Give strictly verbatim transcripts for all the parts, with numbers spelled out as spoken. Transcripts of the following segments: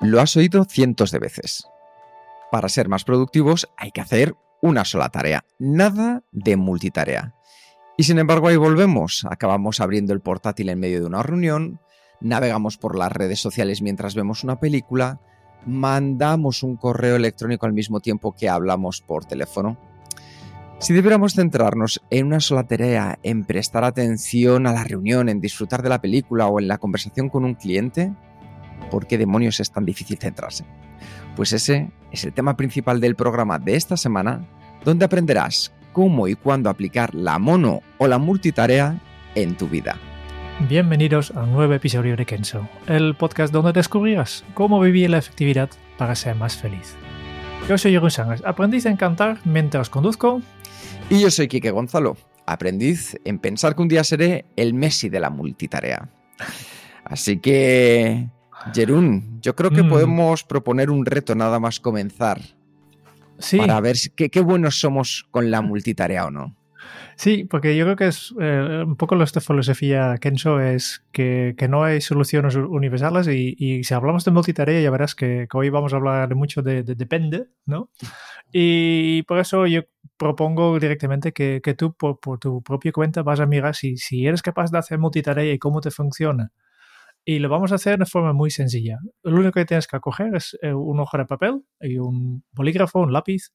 Lo has oído cientos de veces. Para ser más productivos hay que hacer una sola tarea, nada de multitarea. Y sin embargo ahí volvemos, acabamos abriendo el portátil en medio de una reunión, navegamos por las redes sociales mientras vemos una película, mandamos un correo electrónico al mismo tiempo que hablamos por teléfono. Si debiéramos centrarnos en una sola tarea, en prestar atención a la reunión, en disfrutar de la película o en la conversación con un cliente, ¿por qué demonios es tan difícil centrarse? Pues ese es el tema principal del programa de esta semana, donde aprenderás cómo y cuándo aplicar la mono o la multitarea en tu vida. Bienvenidos a un nuevo episodio de Kenso, el podcast donde descubrirás cómo vivir la efectividad para ser más feliz. Yo soy Jorgen Sánchez, aprendiz en cantar mientras conduzco. Y yo soy Kike Gonzalo, aprendiz en pensar que un día seré el Messi de la multitarea. Así que... Jeroen, yo creo que mm. podemos proponer un reto nada más comenzar. Sí. Para ver qué, qué buenos somos con la multitarea o no. Sí, porque yo creo que es eh, un poco la filosofía Kenso es que, que no hay soluciones universales y, y si hablamos de multitarea ya verás que, que hoy vamos a hablar mucho de, de depende, ¿no? Y por eso yo propongo directamente que, que tú por, por tu propia cuenta vas a mirar si, si eres capaz de hacer multitarea y cómo te funciona. Y lo vamos a hacer de forma muy sencilla. Lo único que tienes que coger es un hoja de papel y un bolígrafo, un lápiz.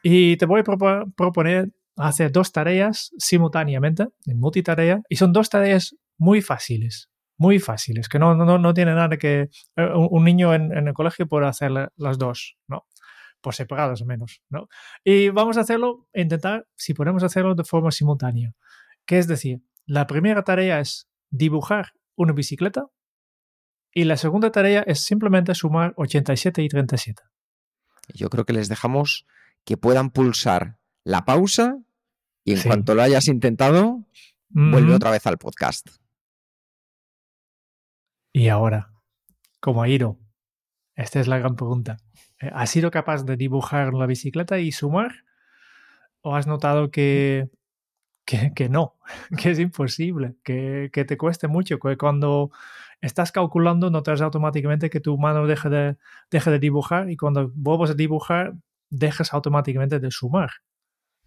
Y te voy a prop- proponer hacer dos tareas simultáneamente, en multitarea. Y son dos tareas muy fáciles, muy fáciles, que no, no, no tiene nada que... Un niño en, en el colegio puede hacer las dos, ¿no? Por separados menos, ¿no? Y vamos a hacerlo, intentar, si podemos hacerlo de forma simultánea. Que es decir, la primera tarea es dibujar una bicicleta, y la segunda tarea es simplemente sumar ochenta y siete y treinta y siete. Yo creo que les dejamos que puedan pulsar la pausa y en sí. Cuanto lo hayas intentado, mm. vuelve otra vez al podcast. Y ahora, ¿cómo ha ido? Esta es la gran pregunta. ¿Has sido capaz de dibujar la bicicleta y sumar? ¿O has notado que... Que, que no, que es imposible, que, que te cueste mucho, que cuando estás calculando notas automáticamente que tu mano deja de, deja de dibujar y cuando vuelves a dibujar dejas automáticamente de sumar?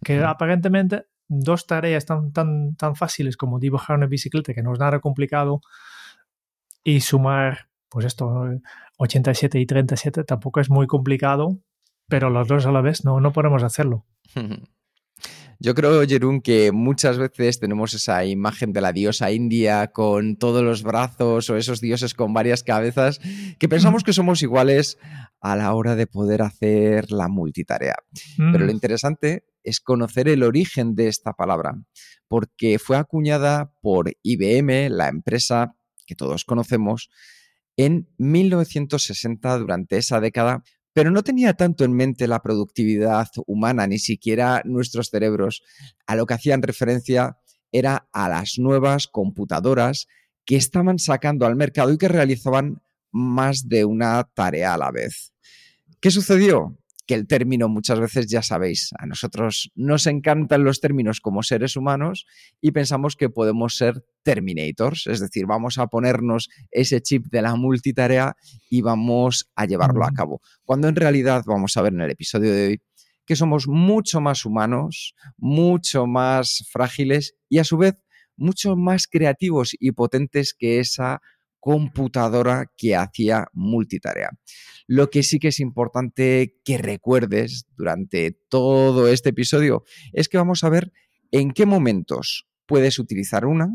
Que uh-huh. aparentemente dos tareas tan, tan, tan fáciles como dibujar una bicicleta, que no es nada complicado, y sumar, pues esto, ochenta y siete y treinta y siete tampoco es muy complicado, pero los dos a la vez no, no podemos hacerlo. Uh-huh. Yo creo, Jeroen, que muchas veces tenemos esa imagen de la diosa india con todos los brazos o esos dioses con varias cabezas que pensamos que somos iguales a la hora de poder hacer la multitarea. Mm. Pero lo interesante es conocer el origen de esta palabra, porque fue acuñada por I B M, la empresa que todos conocemos, en mil novecientos sesenta, durante esa década. Pero no tenía tanto en mente la productividad humana, ni siquiera nuestros cerebros. A lo que hacían referencia era a las nuevas computadoras que estaban sacando al mercado y que realizaban más de una tarea a la vez. ¿Qué sucedió? Que el término muchas veces, ya sabéis, a nosotros nos encantan los términos como seres humanos y pensamos que podemos ser Terminators, es decir, vamos a ponernos ese chip de la multitarea y vamos a llevarlo a cabo. Cuando en realidad vamos a ver en el episodio de hoy que somos mucho más humanos, mucho más frágiles y a su vez mucho más creativos y potentes que esa computadora que hacía multitarea. Lo que sí que es importante que recuerdes durante todo este episodio es que vamos a ver en qué momentos puedes utilizar una,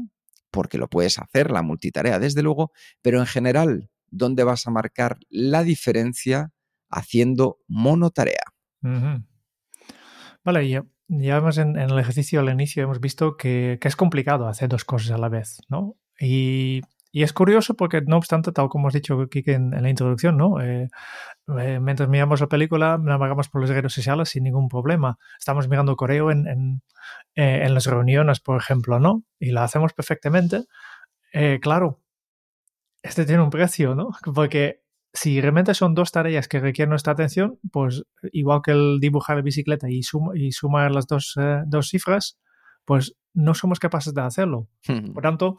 porque lo puedes hacer, la multitarea desde luego, pero en general, ¿dónde vas a marcar la diferencia haciendo monotarea? Uh-huh. Vale, y Ya hemos en, en el ejercicio al inicio hemos visto que, que es complicado hacer dos cosas a la vez, ¿no? Y, y es curioso porque, no obstante, tal como has dicho, Kike, en, en la introducción, ¿no? Eh, eh, mientras miramos la película, navegamos por las redes sociales sin ningún problema. Estamos mirando correo en, en, eh, en las reuniones, por ejemplo, ¿no? Y la hacemos perfectamente. Eh, claro, este tiene un precio, ¿no? Porque si realmente son dos tareas que requieren nuestra atención, pues igual que el dibujar la bicicleta y, sum- y sumar las dos, eh, dos cifras, pues no somos capaces de hacerlo. Mm-hmm. Por tanto,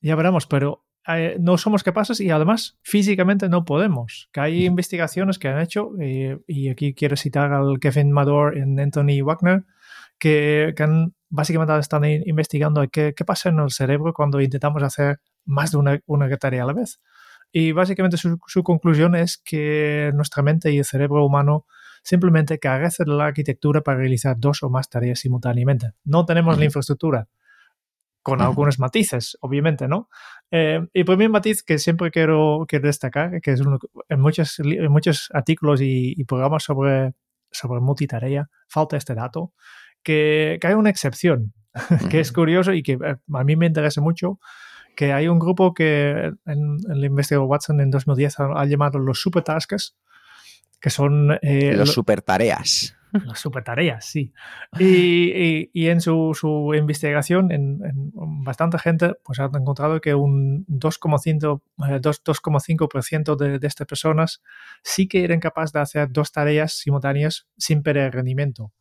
ya veremos, pero eh, no somos capaces y además físicamente no podemos. Que hay mm-hmm. investigaciones que han hecho, eh, y aquí quiero citar al Kevin Madore en Anthony Wagner, que, que han, básicamente están investigando qué, qué pasa en el cerebro cuando intentamos hacer más de una, una tarea a la vez. Y básicamente su, su conclusión es que nuestra mente y el cerebro humano simplemente carece de la arquitectura para realizar dos o más tareas simultáneamente. No tenemos uh-huh. la infraestructura, con uh-huh. algunos matices, obviamente, ¿no? Eh, y el primer matiz que siempre quiero, quiero destacar, que es uno, en, muchos, en muchos artículos y, y programas sobre, sobre multitarea, falta este dato, que, que hay una excepción, uh-huh. que es curioso y que a mí me interesa mucho, que hay un grupo que en, el investigador Watson en dos mil diez ha, ha llamado los Supertaskers, que son... Eh, los lo, supertareas. Las supertareas, sí. Y, y, y en su, su investigación, en, en bastante gente, pues han encontrado que un dos coma cinco por ciento de, de estas personas sí que eran capaces de hacer dos tareas simultáneas sin perder rendimiento.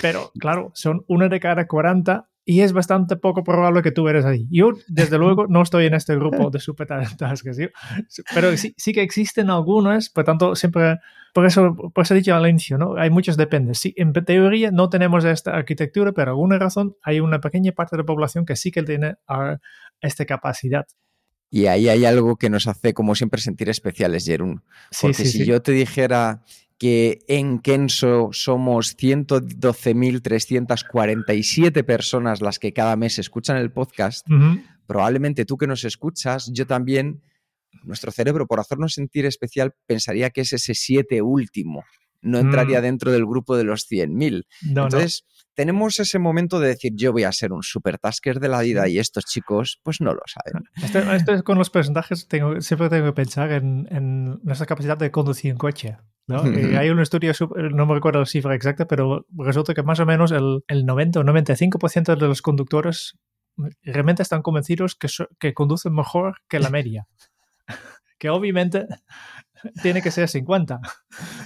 Pero, claro, son una de cada cuarenta. Y es bastante poco probable que tú eres ahí. Yo, desde luego, no estoy en este grupo de supertareas, ¿sí? Pero sí, sí que existen algunos, por tanto, siempre, por eso, por eso he dicho al inicio, ¿no? Hay muchos dependes. Sí, en teoría no tenemos esta arquitectura, pero por alguna razón hay una pequeña parte de la población que sí que tiene esta capacidad. Y ahí hay algo que nos hace, como siempre, sentir especiales, Jeroen. Porque sí, sí, si sí. yo te dijera que en Kenso somos ciento doce mil trescientas cuarenta y siete personas las que cada mes escuchan el podcast, uh-huh. probablemente tú que nos escuchas, yo también, nuestro cerebro, por hacernos sentir especial, pensaría que es ese siete último. No entraría mm. dentro del grupo de los cien mil. No, Entonces, no. tenemos ese momento de decir, yo voy a ser un supertasker de la vida y estos chicos, pues no lo saben. Esto, esto es con los personajes, tengo, siempre tengo que pensar en, en nuestra capacidad de conducir un coche, ¿no? Mm-hmm. Hay un estudio, no me recuerdo la cifra exacta, pero resulta que más o menos el, el noventa o noventa y cinco por ciento de los conductores realmente están convencidos que, so, que conducen mejor que la media. Que obviamente tiene que ser cincuenta,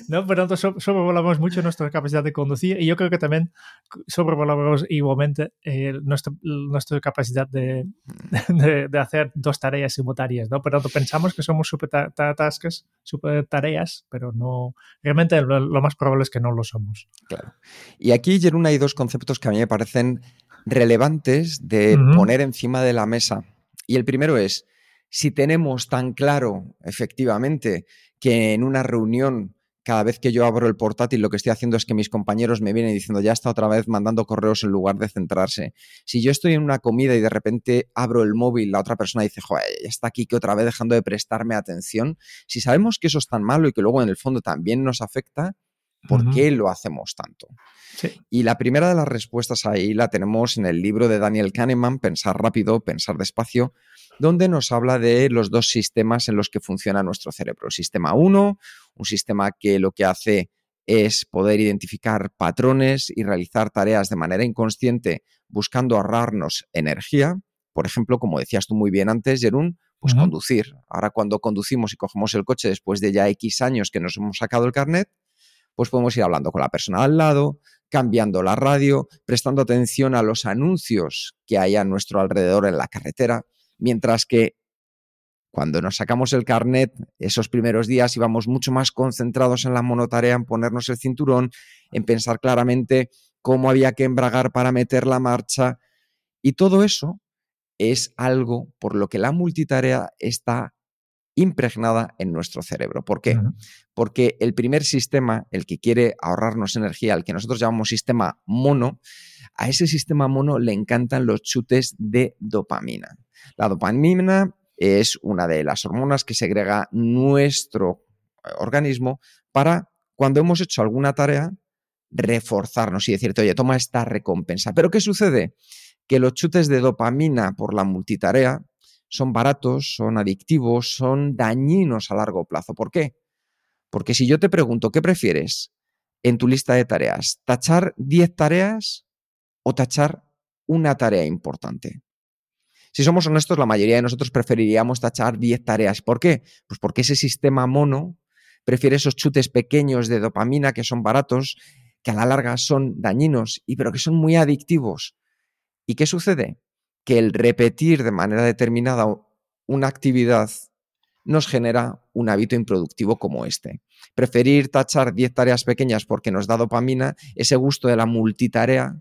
¿no? Por tanto, sobrevaloramos mucho nuestra capacidad de conducir y yo creo que también sobrevaloramos igualmente eh, nuestra, nuestra capacidad de, de, de hacer dos tareas simultáneas, ¿no? Por tanto, pensamos que somos supertaskers, supertareas, pero no, realmente lo, lo más probable es que no lo somos. Claro. Y aquí, Jeroen, hay dos conceptos que a mí me parecen relevantes de uh-huh. poner encima de la mesa. Y el primero es, si tenemos tan claro, efectivamente, que en una reunión, cada vez que yo abro el portátil, lo que estoy haciendo es que mis compañeros me vienen diciendo, ya está otra vez mandando correos en lugar de centrarse. Si yo estoy en una comida y de repente abro el móvil, la otra persona dice, joder, ya está aquí, que otra vez dejando de prestarme atención. Si sabemos que eso es tan malo y que luego en el fondo también nos afecta, ¿por uh-huh. qué lo hacemos tanto? Sí. Y la primera de las respuestas ahí la tenemos en el libro de Daniel Kahneman, Pensar rápido, pensar despacio, donde nos habla de los dos sistemas en los que funciona nuestro cerebro. El sistema uno, un sistema que lo que hace es poder identificar patrones y realizar tareas de manera inconsciente buscando ahorrarnos energía. Por ejemplo, como decías tú muy bien antes, Jeroen, pues uh-huh. conducir. Ahora cuando conducimos y cogemos el coche después de ya X años que nos hemos sacado el carnet, pues podemos ir hablando con la persona al lado, cambiando la radio, prestando atención a los anuncios que hay a nuestro alrededor en la carretera. Mientras que cuando nos sacamos el carnet, esos primeros días íbamos mucho más concentrados en la monotarea, en ponernos el cinturón, en pensar claramente cómo había que embragar para meter la marcha. Y todo eso es algo por lo que la multitarea está impregnada en nuestro cerebro. ¿Por qué? Uh-huh. Porque el primer sistema, el que quiere ahorrarnos energía, el que nosotros llamamos sistema mono, a ese sistema mono le encantan los chutes de dopamina. La dopamina es una de las hormonas que segrega nuestro organismo para cuando hemos hecho alguna tarea reforzarnos y decirte, oye, toma esta recompensa. Pero ¿qué sucede? Que los chutes de dopamina por la multitarea son baratos, son adictivos, son dañinos a largo plazo. ¿Por qué? Porque si yo te pregunto, ¿qué prefieres en tu lista de tareas? ¿Tachar diez tareas o tachar una tarea importante? Si somos honestos, la mayoría de nosotros preferiríamos tachar diez tareas. ¿Por qué? Pues porque ese sistema mono prefiere esos chutes pequeños de dopamina que son baratos, que a la larga son dañinos, y pero que son muy adictivos. ¿Y qué sucede? Que el repetir de manera determinada una actividad nos genera un hábito improductivo como este. Preferir tachar diez tareas pequeñas porque nos da dopamina, ese gusto de la multitarea,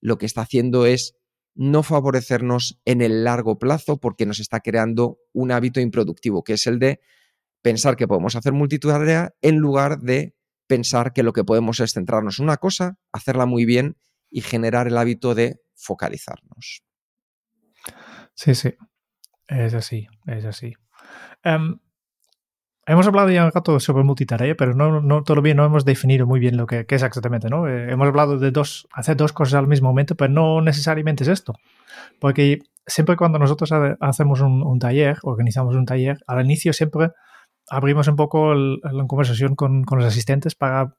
lo que está haciendo es no favorecernos en el largo plazo porque nos está creando un hábito improductivo, que es el de pensar que podemos hacer multitarea en lugar de pensar que lo que podemos es centrarnos en una cosa, hacerla muy bien y generar el hábito de focalizarnos. Sí, sí. Es así, es así. Um, hemos hablado ya un rato sobre multitarea, pero no, no, todavía no hemos definido muy bien lo que, que es exactamente, ¿no? Eh, hemos hablado de dos, hacer dos cosas al mismo momento, pero no necesariamente es esto. Porque siempre cuando nosotros ha, hacemos un, un taller, organizamos un taller, al inicio siempre abrimos un poco el, la conversación con, con los asistentes para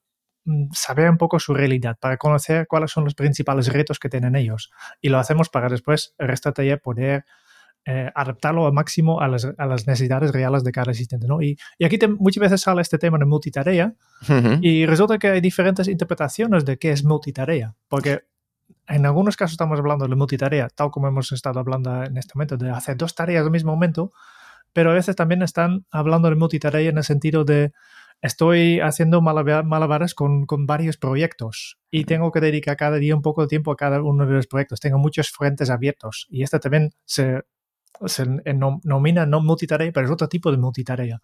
saber un poco su realidad, para conocer cuáles son los principales retos que tienen ellos. Y lo hacemos para después, el resto del taller, poder eh, adaptarlo al máximo a las, a las necesidades reales de cada asistente, ¿no? Y, y aquí te, muchas veces sale este tema de multitarea, uh-huh. Y resulta que hay diferentes interpretaciones de qué es multitarea, porque en algunos casos estamos hablando de multitarea, tal como hemos estado hablando en este momento, de hacer dos tareas al mismo momento, pero a veces también están hablando de multitarea en el sentido de estoy haciendo malabares con, con varios proyectos y tengo que dedicar cada día un poco de tiempo a cada uno de los proyectos. Tengo muchos frentes abiertos y este también se, se nomina no multitarea, pero es otro tipo de multitarea.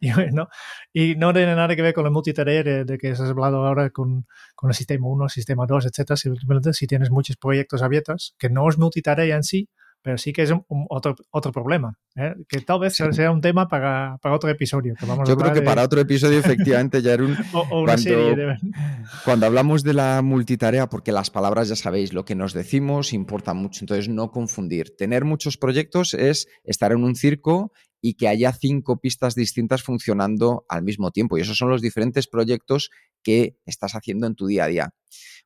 Y, ¿no? y no tiene nada que ver con la multitarea de, de que has hablado ahora con, con el sistema uno, sistema dos, etcétera. Simplemente si tienes muchos proyectos abiertos, que no es multitarea en sí, pero sí que es un, un otro, otro problema, ¿eh? Que tal vez sí. sea un tema para, para otro episodio. Que vamos Yo a creo que de... para otro episodio, efectivamente, Jeroen, o, o una cuando, serie de... cuando hablamos de la multitarea, porque las palabras, ya sabéis, lo que nos decimos importa mucho, entonces no confundir. Tener muchos proyectos es estar en un circo y que haya cinco pistas distintas funcionando al mismo tiempo, y esos son los diferentes proyectos que estás haciendo en tu día a día.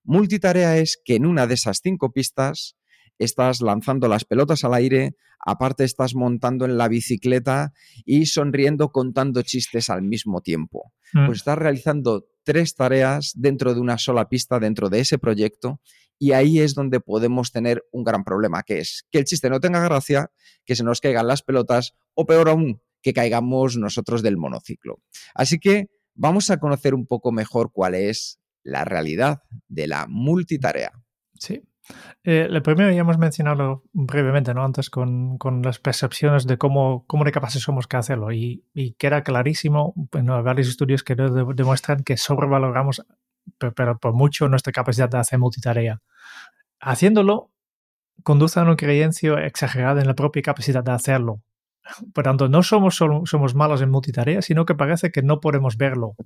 Multitarea es que en una de esas cinco pistas estás lanzando las pelotas al aire, aparte estás montando en la bicicleta y sonriendo contando chistes al mismo tiempo. Mm. Pues estás realizando tres tareas dentro de una sola pista, dentro de ese proyecto, y ahí es donde podemos tener un gran problema, que es que el chiste no tenga gracia, que se nos caigan las pelotas o peor aún, que caigamos nosotros del monociclo. Así que vamos a conocer un poco mejor cuál es la realidad de la multitarea. Sí. Eh, lo primero ya hemos mencionado brevemente, ¿no? Antes con, con las percepciones de cómo, cómo de capaces somos que hacerlo y, y queda clarísimo, bueno, varios estudios que de, demuestran que sobrevaloramos pero, pero por mucho nuestra capacidad de hacer multitarea. Haciéndolo conduce a una creencia exagerada en la propia capacidad de hacerlo. Por tanto, no somos solo, somos malos en multitarea, sino que parece que no podemos verlo.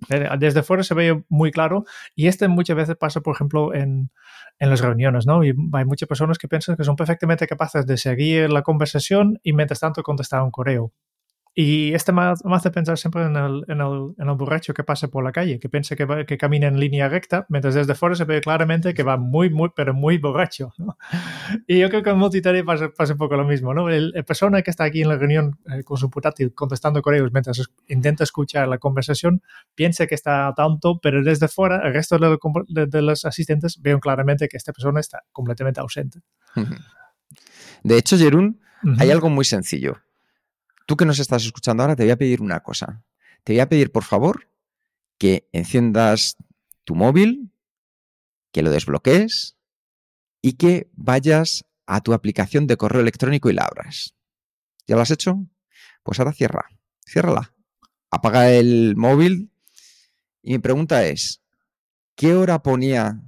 Desde fuera se ve muy claro y este muchas veces pasa, por ejemplo, en, en las reuniones, ¿no? Y hay muchas personas que piensan que son perfectamente capaces de seguir la conversación y mientras tanto contestar un correo. Y este me hace pensar siempre en el, en el, en el borracho que pasa por la calle, que piensa que, va, que camina en línea recta, mientras desde fuera se ve claramente que va muy, muy, pero muy borracho, ¿no? Y yo creo que en multitarea pasa, pasa un poco lo mismo, ¿no? La persona que está aquí en la reunión eh, con su portátil contestando correos mientras es, intenta escuchar la conversación, piensa que está tanto, pero desde fuera el resto de, lo, de, de los asistentes ven claramente que esta persona está completamente ausente. De hecho, Jeroen, uh-huh. Hay algo muy sencillo. Tú que nos estás escuchando ahora, te voy a pedir una cosa. Te voy a pedir, por favor, que enciendas tu móvil, que lo desbloquees y que vayas a tu aplicación de correo electrónico y la abras. ¿Ya lo has hecho? Pues ahora cierra. Ciérrala. Apaga el móvil. Y mi pregunta es, ¿qué hora ponía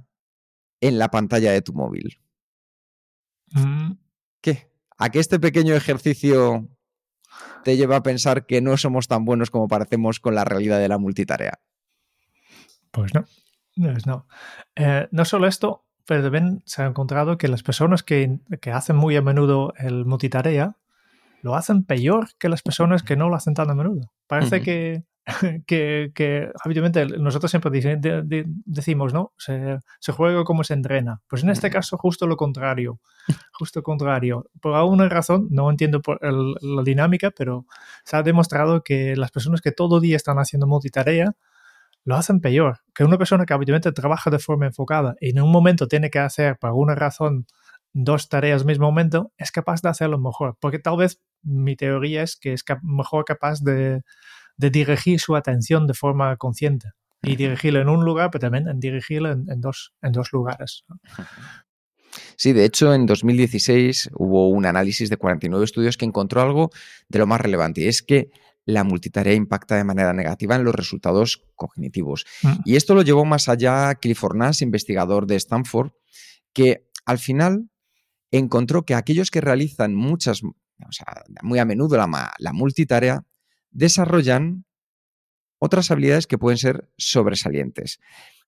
en la pantalla de tu móvil? Mm. ¿Qué? ¿A qué este pequeño ejercicio te lleva a pensar que no somos tan buenos como parecemos con la realidad de la multitarea? Pues no. Pues no. Eh, no solo esto, pero también se ha encontrado que las personas que, que hacen muy a menudo el multitarea lo hacen peor que las personas que no lo hacen tan a menudo. Parece uh-huh. que, que, que habitualmente nosotros siempre de, de, de, decimos, ¿no? Se, se juega como se entrena. Pues en este uh-huh. caso justo lo contrario. Justo contrario. Por alguna razón, no entiendo por el, la dinámica, pero se ha demostrado que las personas que todo día están haciendo multitarea lo hacen peor que una persona que habitualmente trabaja de forma enfocada y en un momento tiene que hacer, por alguna razón, dos tareas al mismo momento, es capaz de hacerlo mejor. Porque tal vez mi teoría es que es cap- mejor capaz de, de dirigir su atención de forma consciente y dirigirla en un lugar, pero también en dirigirla en, en, dos, en dos lugares. Sí, de hecho, en dos mil dieciséis hubo un análisis de cuarenta y nueve estudios que encontró algo de lo más relevante, y es que la multitarea impacta de manera negativa en los resultados cognitivos. Ah. Y esto lo llevó más allá Clifford Nash, investigador de Stanford, que al final encontró que aquellos que realizan muchas, o sea, muy a menudo la, la multitarea, desarrollan otras habilidades que pueden ser sobresalientes.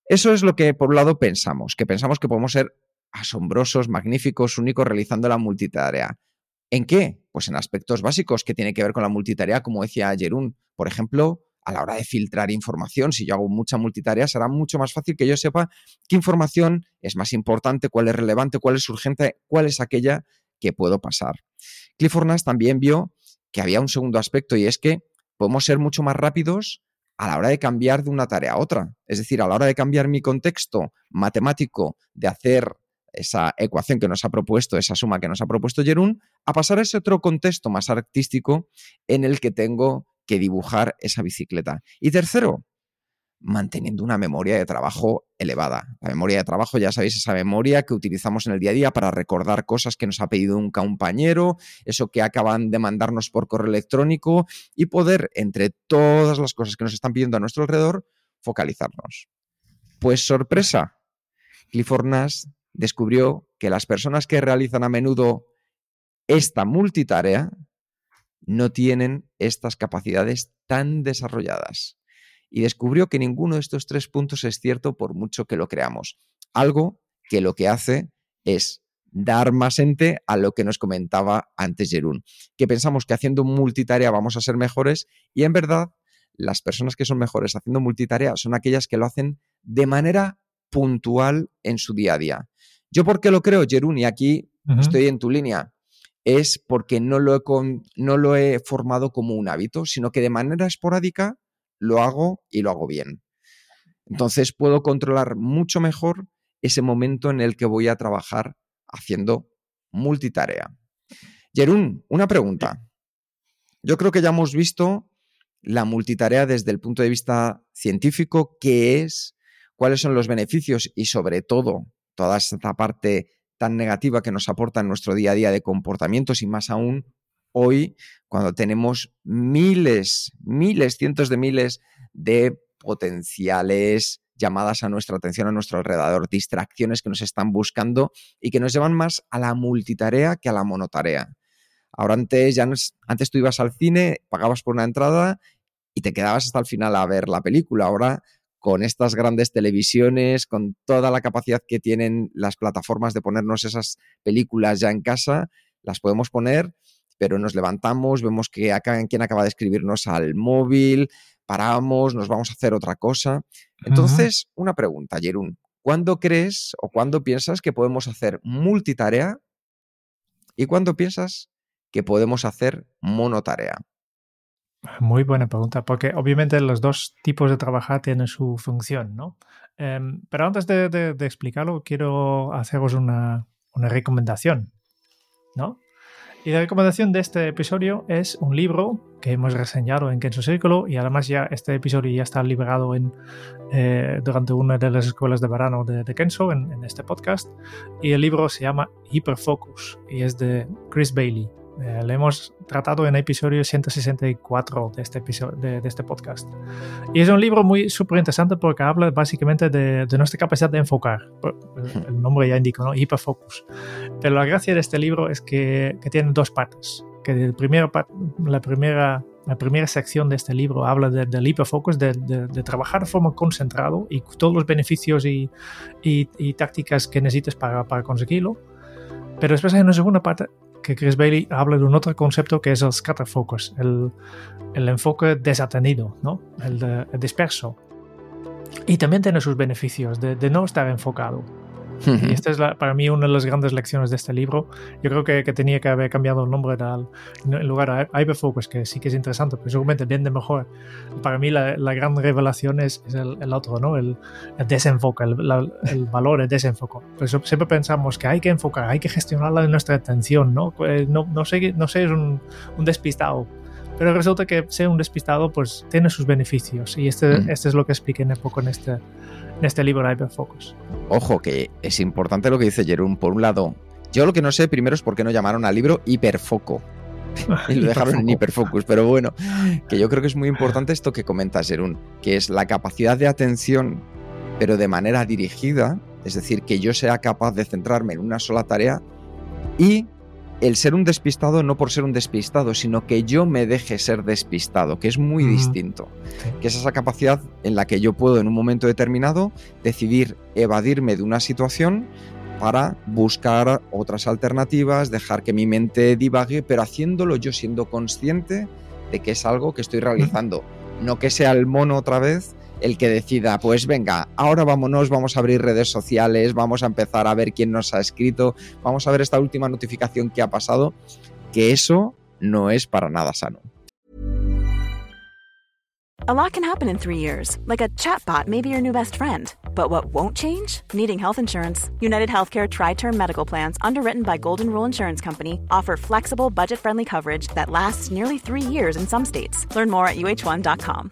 Eso es lo que por un lado pensamos, que pensamos que podemos ser asombrosos, magníficos, únicos realizando la multitarea. ¿En qué? Pues en aspectos básicos que tienen que ver con la multitarea, como decía Jeroen. Por ejemplo, a la hora de filtrar información, si yo hago mucha multitarea, será mucho más fácil que yo sepa qué información es más importante, cuál es relevante, cuál es urgente, cuál es aquella que puedo pasar. Clifford Nash también vio que había un segundo aspecto, y es que podemos ser mucho más rápidos a la hora de cambiar de una tarea a otra. Es decir, a la hora de cambiar mi contexto matemático, de hacer esa ecuación que nos ha propuesto, esa suma que nos ha propuesto Jeroen, a pasar a ese otro contexto más artístico en el que tengo que dibujar esa bicicleta. Y tercero, manteniendo una memoria de trabajo elevada. La memoria de trabajo, ya sabéis, esa memoria que utilizamos en el día a día para recordar cosas que nos ha pedido un compañero, eso que acaban de mandarnos por correo electrónico, y poder, entre todas las cosas que nos están pidiendo a nuestro alrededor, focalizarnos. Pues sorpresa, Clifford Nash descubrió que las personas que realizan a menudo esta multitarea no tienen estas capacidades tan desarrolladas. Y descubrió que ninguno de estos tres puntos es cierto por mucho que lo creamos. Algo que lo que hace es dar más ente a lo que nos comentaba antes Jeroen, que pensamos que haciendo multitarea vamos a ser mejores, y en verdad las personas que son mejores haciendo multitarea son aquellas que lo hacen de manera puntual en su día a día. Yo porque lo creo, Jeroen, y aquí uh-huh. estoy en tu línea, es porque no lo, he con, no lo he formado como un hábito, sino que de manera esporádica lo hago y lo hago bien. Entonces puedo controlar mucho mejor ese momento en el que voy a trabajar haciendo multitarea. Jeroen, una pregunta. Yo creo que ya hemos visto la multitarea desde el punto de vista científico, qué es, cuáles son los beneficios y sobre todo toda esta parte tan negativa que nos aporta en nuestro día a día de comportamientos, y más aún hoy cuando tenemos miles, miles, cientos de miles de potenciales llamadas a nuestra atención, a nuestro alrededor, distracciones que nos están buscando y que nos llevan más a la multitarea que a la monotarea. Ahora antes, ya no es, antes tú ibas al cine, pagabas por una entrada y te quedabas hasta el final a ver la película. Ahora, con estas grandes televisiones, con toda la capacidad que tienen las plataformas de ponernos esas películas ya en casa, las podemos poner, pero nos levantamos, vemos que acá, quién acaba de escribirnos al móvil, paramos, nos vamos a hacer otra cosa. Entonces, uh-huh. una pregunta, Jeroen. ¿Cuándo crees o cuándo piensas que podemos hacer multitarea y cuándo piensas que podemos hacer monotarea? Muy buena pregunta, porque obviamente los dos tipos de trabajar tienen su función, ¿no? Eh, pero antes de, de, de explicarlo, quiero haceros una, una recomendación, ¿no? Y la recomendación de este episodio es un libro que hemos reseñado en Kenso Círculo, y además ya este episodio ya está liberado en, eh, durante una de las escuelas de verano de, de Kenso en, en este podcast. Y el libro se llama Hyperfocus y es de Chris Bailey. Eh, lo hemos tratado en episodio ciento sesenta y cuatro de este, episodio, de, de este podcast. Y es un libro muy súper interesante porque habla básicamente de, de nuestra capacidad de enfocar. El nombre ya indica, ¿no? Hiperfocus. Pero la gracia de este libro es que, que tiene dos partes. Que el primero, la primera La primera sección de este libro habla del de hiperfocus, de, de, de trabajar de forma concentrada y todos los beneficios y, y, y tácticas que necesitas para, para conseguirlo. Pero después hay una segunda parte que Chris Bailey habla de un otro concepto que es el scatter focus, el, el enfoque desatendido, ¿no? el, de, el disperso. Y también tiene sus beneficios de, de no estar enfocado. Y esta es la, para mí una de las grandes lecciones de este libro. Yo creo que, que tenía que haber cambiado el nombre al, en lugar de Hyperfocus, que sí que es interesante, pero seguramente vende mejor. Para mí la, la gran revelación es, es el, el otro, ¿no? el, el desenfoque, el, la, el valor del desenfoque. Pues siempre pensamos que hay que enfocar, hay que gestionar la, nuestra atención, ¿no? No, no sé, no sé, es un, un despistado. Pero resulta que ser un despistado pues tiene sus beneficios y este, mm. este es lo que expliqué un poco en este, en este libro Hyperfocus. Ojo, que es importante lo que dice Jeroen. Por un lado, yo lo que no sé primero es por qué no llamaron al libro Hiperfoco y lo dejaron en Hyperfocus, pero bueno, que yo creo que es muy importante esto que comentas, Jeroen, que es la capacidad de atención pero de manera dirigida, es decir, que yo sea capaz de centrarme en una sola tarea, y el ser un despistado no por ser un despistado, sino que yo me deje ser despistado, que es muy uh-huh. distinto. Que es esa capacidad en la que yo puedo en un momento determinado decidir evadirme de una situación para buscar otras alternativas, dejar que mi mente divague, pero haciéndolo yo siendo consciente de que es algo que estoy realizando. Uh-huh. No que sea el mono otra vez el que decida, pues venga, ahora vámonos, vamos a abrir redes sociales, vamos a empezar a ver quién nos ha escrito, vamos a ver esta última notificación que ha pasado, que eso no es para nada sano. A lot can happen in three years, like a chatbot may be your new best friend. But what won't change? Needing health insurance. United Healthcare Tri-Term Medical Plans, underwritten by Golden Rule Insurance Company, offer flexible, budget-friendly coverage that lasts nearly three years in some states. Learn more at U H one dot com.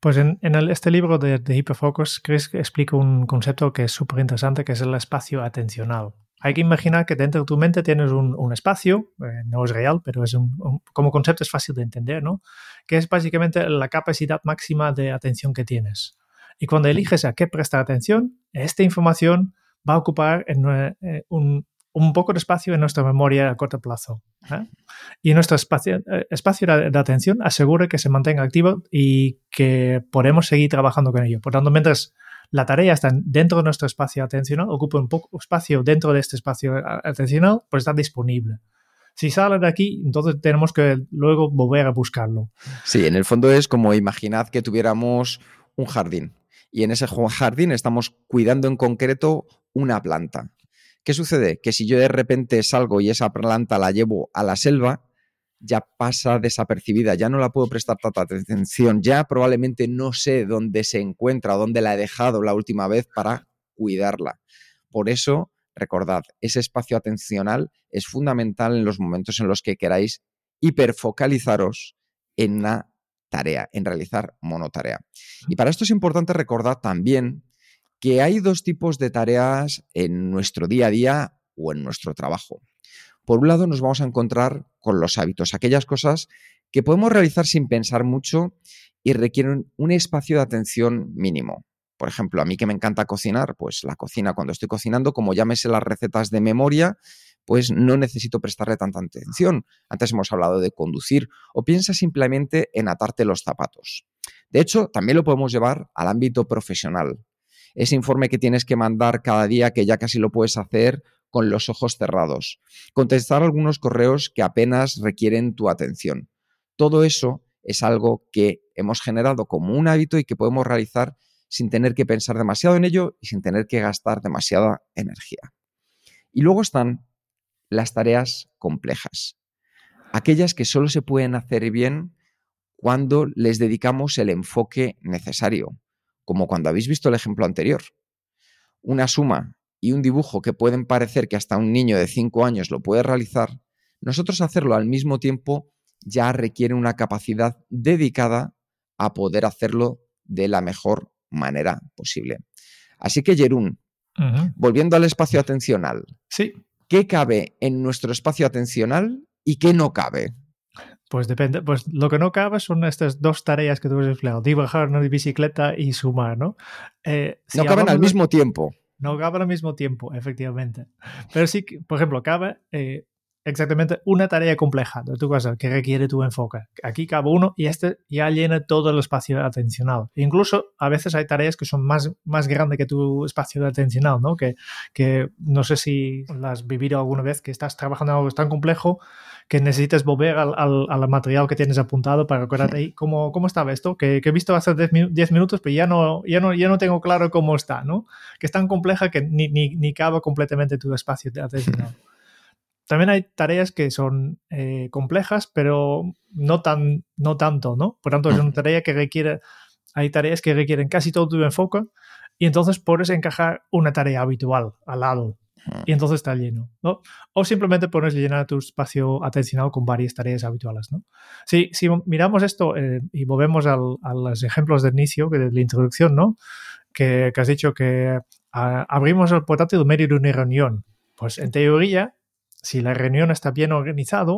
Pues en, en el, este libro de, de Hyperfocus, Chris explica un concepto que es súper interesante, que es el espacio atencional. Hay que imaginar que dentro de tu mente tienes un, un espacio, eh, no es real, pero es un, un, como concepto es fácil de entender, ¿no? Que es básicamente la capacidad máxima de atención que tienes. Y cuando eliges a qué prestar atención, esta información va a ocupar en, eh, un, un poco de espacio en nuestra memoria a corto plazo, ¿eh? Y nuestro espacio, espacio de atención asegura que se mantenga activo y que podemos seguir trabajando con ello. Por tanto, mientras la tarea está dentro de nuestro espacio atencional, ocupa un poco espacio dentro de este espacio atencional, pues está disponible. Si sale de aquí, entonces tenemos que luego volver a buscarlo. Sí, en el fondo es como imaginad que tuviéramos un jardín y en ese jardín estamos cuidando en concreto una planta. ¿Qué sucede? Que si yo de repente salgo y esa planta la llevo a la selva, ya pasa desapercibida, ya no la puedo prestar tanta atención, ya probablemente no sé dónde se encuentra, dónde la he dejado la última vez para cuidarla. Por eso, recordad, ese espacio atencional es fundamental en los momentos en los que queráis hiperfocalizaros en una tarea, en realizar monotarea. Y para esto es importante recordar también que hay dos tipos de tareas en nuestro día a día o en nuestro trabajo. Por un lado, nos vamos a encontrar con los hábitos, aquellas cosas que podemos realizar sin pensar mucho y requieren un espacio de atención mínimo. Por ejemplo, a mí que me encanta cocinar, pues la cocina, cuando estoy cocinando, como ya me sé las recetas de memoria, pues no necesito prestarle tanta atención. Antes hemos hablado de conducir, o piensa simplemente en atarte los zapatos. De hecho, también lo podemos llevar al ámbito profesional. Ese informe que tienes que mandar cada día, que ya casi lo puedes hacer con los ojos cerrados, contestar algunos correos que apenas requieren tu atención. Todo eso es algo que hemos generado como un hábito y que podemos realizar sin tener que pensar demasiado en ello y sin tener que gastar demasiada energía. Y luego están las tareas complejas, aquellas que solo se pueden hacer bien cuando les dedicamos el enfoque necesario, como cuando habéis visto el ejemplo anterior. Una suma y un dibujo que pueden parecer que hasta un niño de cinco años lo puede realizar, nosotros hacerlo al mismo tiempo ya requiere una capacidad dedicada a poder hacerlo de la mejor manera posible. Así que, Jeroen, uh-huh. volviendo al espacio atencional, sí. ¿qué cabe en nuestro espacio atencional y qué no cabe? Pues depende, pues lo que no cabe son estas dos tareas que tú has explicado, dibujar una bicicleta y sumar, ¿no? Eh, si no caben al mismo de... tiempo. No cabe al mismo tiempo, efectivamente. Pero sí, por ejemplo, cabe eh, exactamente una tarea compleja de tu casa que requiere tu enfoque. Aquí cabe uno y este ya llena todo el espacio atencional. E incluso a veces hay tareas que son más, más grandes que tu espacio atencional, ¿no? Que, que no sé si las has vivido alguna vez, que estás trabajando en algo tan complejo que necesitas volver al, al, al material que tienes apuntado para recordarte ahí cómo, cómo estaba esto, que, que he visto hace diez minutos, pero ya no, ya, no, ya no tengo claro cómo está, ¿no? Que es tan compleja que ni, ni, ni cabe completamente tu espacio atencional. También hay tareas que son eh, complejas, pero no, tan, no tanto, ¿no? Por tanto, es una tarea que requiere, hay tareas que requieren casi todo tu enfoque y entonces puedes encajar una tarea habitual al lado. Y entonces está lleno, ¿no? O simplemente pones llenar tu espacio atencional con varias tareas habituales, ¿no? Si, si miramos esto eh, y volvemos al, a los ejemplos del inicio, de la introducción, ¿no? Que, que has dicho que a, abrimos el portátil en medio de una reunión. Pues en teoría, si la reunión está bien organizada,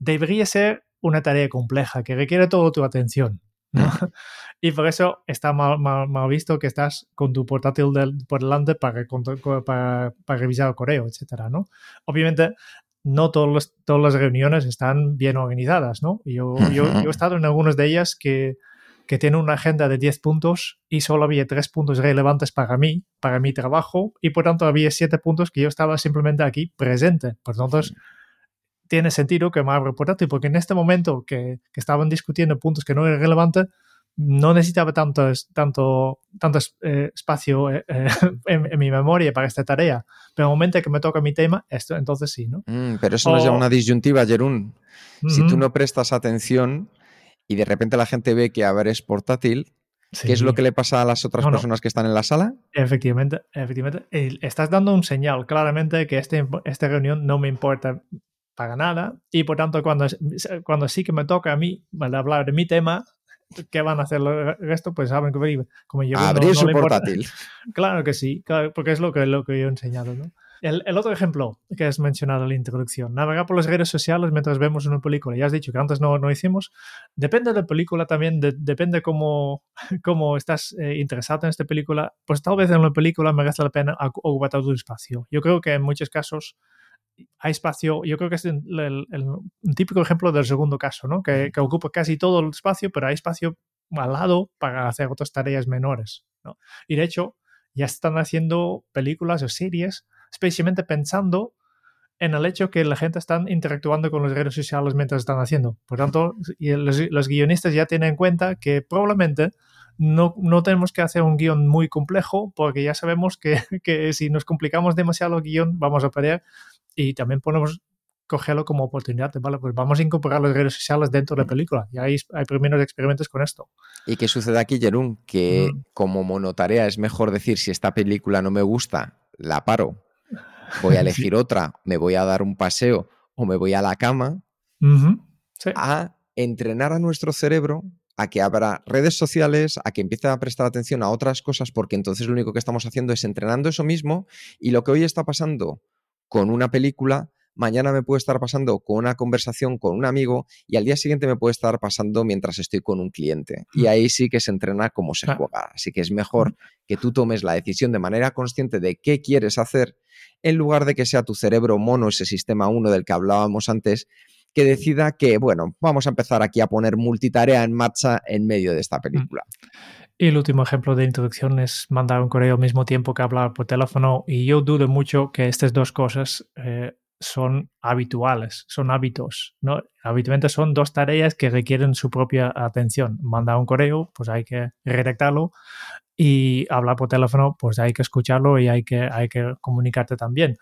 debería ser una tarea compleja que requiere toda tu atención, ¿no? Y por eso está mal, mal, mal visto que estás con tu portátil del, por delante para, para, para revisar el correo, etcétera, ¿no? Obviamente, no todos los, todas las reuniones están bien organizadas, ¿no? Yo, yo, yo he estado en algunas de ellas que, que tienen una agenda de diez puntos y solo había tres puntos relevantes para mí, para mi trabajo, y por tanto había siete puntos que yo estaba simplemente aquí presente. Por tanto, tiene sentido que me abra el portátil, porque en este momento que, que estaban discutiendo puntos que no eran relevantes, no necesitaba tanto, tanto, tanto eh, espacio eh, eh, en, en mi memoria para esta tarea. Pero en el momento que me toca mi tema, esto, entonces sí, ¿no? Mm, pero eso o... nos llama una disyuntiva, Jeroen. Mm-hmm. Si tú no prestas atención y de repente la gente ve que abres portátil, sí. ¿qué es lo que le pasa a las otras no, personas no. que están en la sala? Efectivamente, efectivamente. Estás dando un señal claramente que este, esta reunión no me importa para nada, y por tanto cuando, cuando sí que me toca a mí hablar de mi tema, ¿qué van a hacer el resto? Pues saben que como yo abrir no, no su portátil importa. Claro que sí, claro, porque es lo que, lo que yo he enseñado, ¿no? el, el otro ejemplo que has mencionado en la introducción, navegar por las redes sociales mientras vemos una película, ya has dicho que antes no, no hicimos, depende de la película también, de, depende cómo, cómo estás eh, interesado en esta película, pues tal vez en una película merece la pena ocupar todo tu espacio. Yo creo que en muchos casos hay espacio, yo creo que es el, el, el, un típico ejemplo del segundo caso, ¿no? Que, que ocupa casi todo el espacio, pero hay espacio al lado para hacer otras tareas menores, ¿no? Y de hecho, ya están haciendo películas o series, especialmente pensando en el hecho que la gente está interactuando con las redes sociales mientras están haciendo. Por tanto, y los, los guionistas ya tienen en cuenta que probablemente no, no tenemos que hacer un guión muy complejo, porque ya sabemos que, que si nos complicamos demasiado el guión vamos a perder. Y también podemos cogerlo como oportunidad, ¿vale? Pues vamos a incorporar las redes sociales dentro de la película. Y hay, hay primeros experimentos con esto. ¿Y qué sucede aquí, Jeroen? Que mm. como monotarea es mejor decir, si esta película no me gusta, la paro, voy a elegir sí. otra, me voy a dar un paseo o me voy a la cama, mm-hmm. sí. a entrenar a nuestro cerebro a que abra redes sociales, a que empiece a prestar atención a otras cosas, porque entonces lo único que estamos haciendo es entrenando eso mismo, y lo que hoy está pasando con una película, mañana me puede estar pasando con una conversación con un amigo y al día siguiente me puede estar pasando mientras estoy con un cliente. Y ahí sí que se entrena como se juega. Así que es mejor que tú tomes la decisión de manera consciente de qué quieres hacer, en lugar de que sea tu cerebro mono, ese sistema uno del que hablábamos antes, que decida que, bueno, vamos a empezar aquí a poner multitarea en marcha en medio de esta película. Y el último ejemplo de introducción es mandar un correo al mismo tiempo que hablar por teléfono, y yo dudo mucho que estas dos cosas eh, son habituales, son hábitos, ¿no? Habitualmente son dos tareas que requieren su propia atención. Mandar un correo, pues hay que redactarlo, y hablar por teléfono, pues hay que escucharlo y hay que, hay que comunicarte también.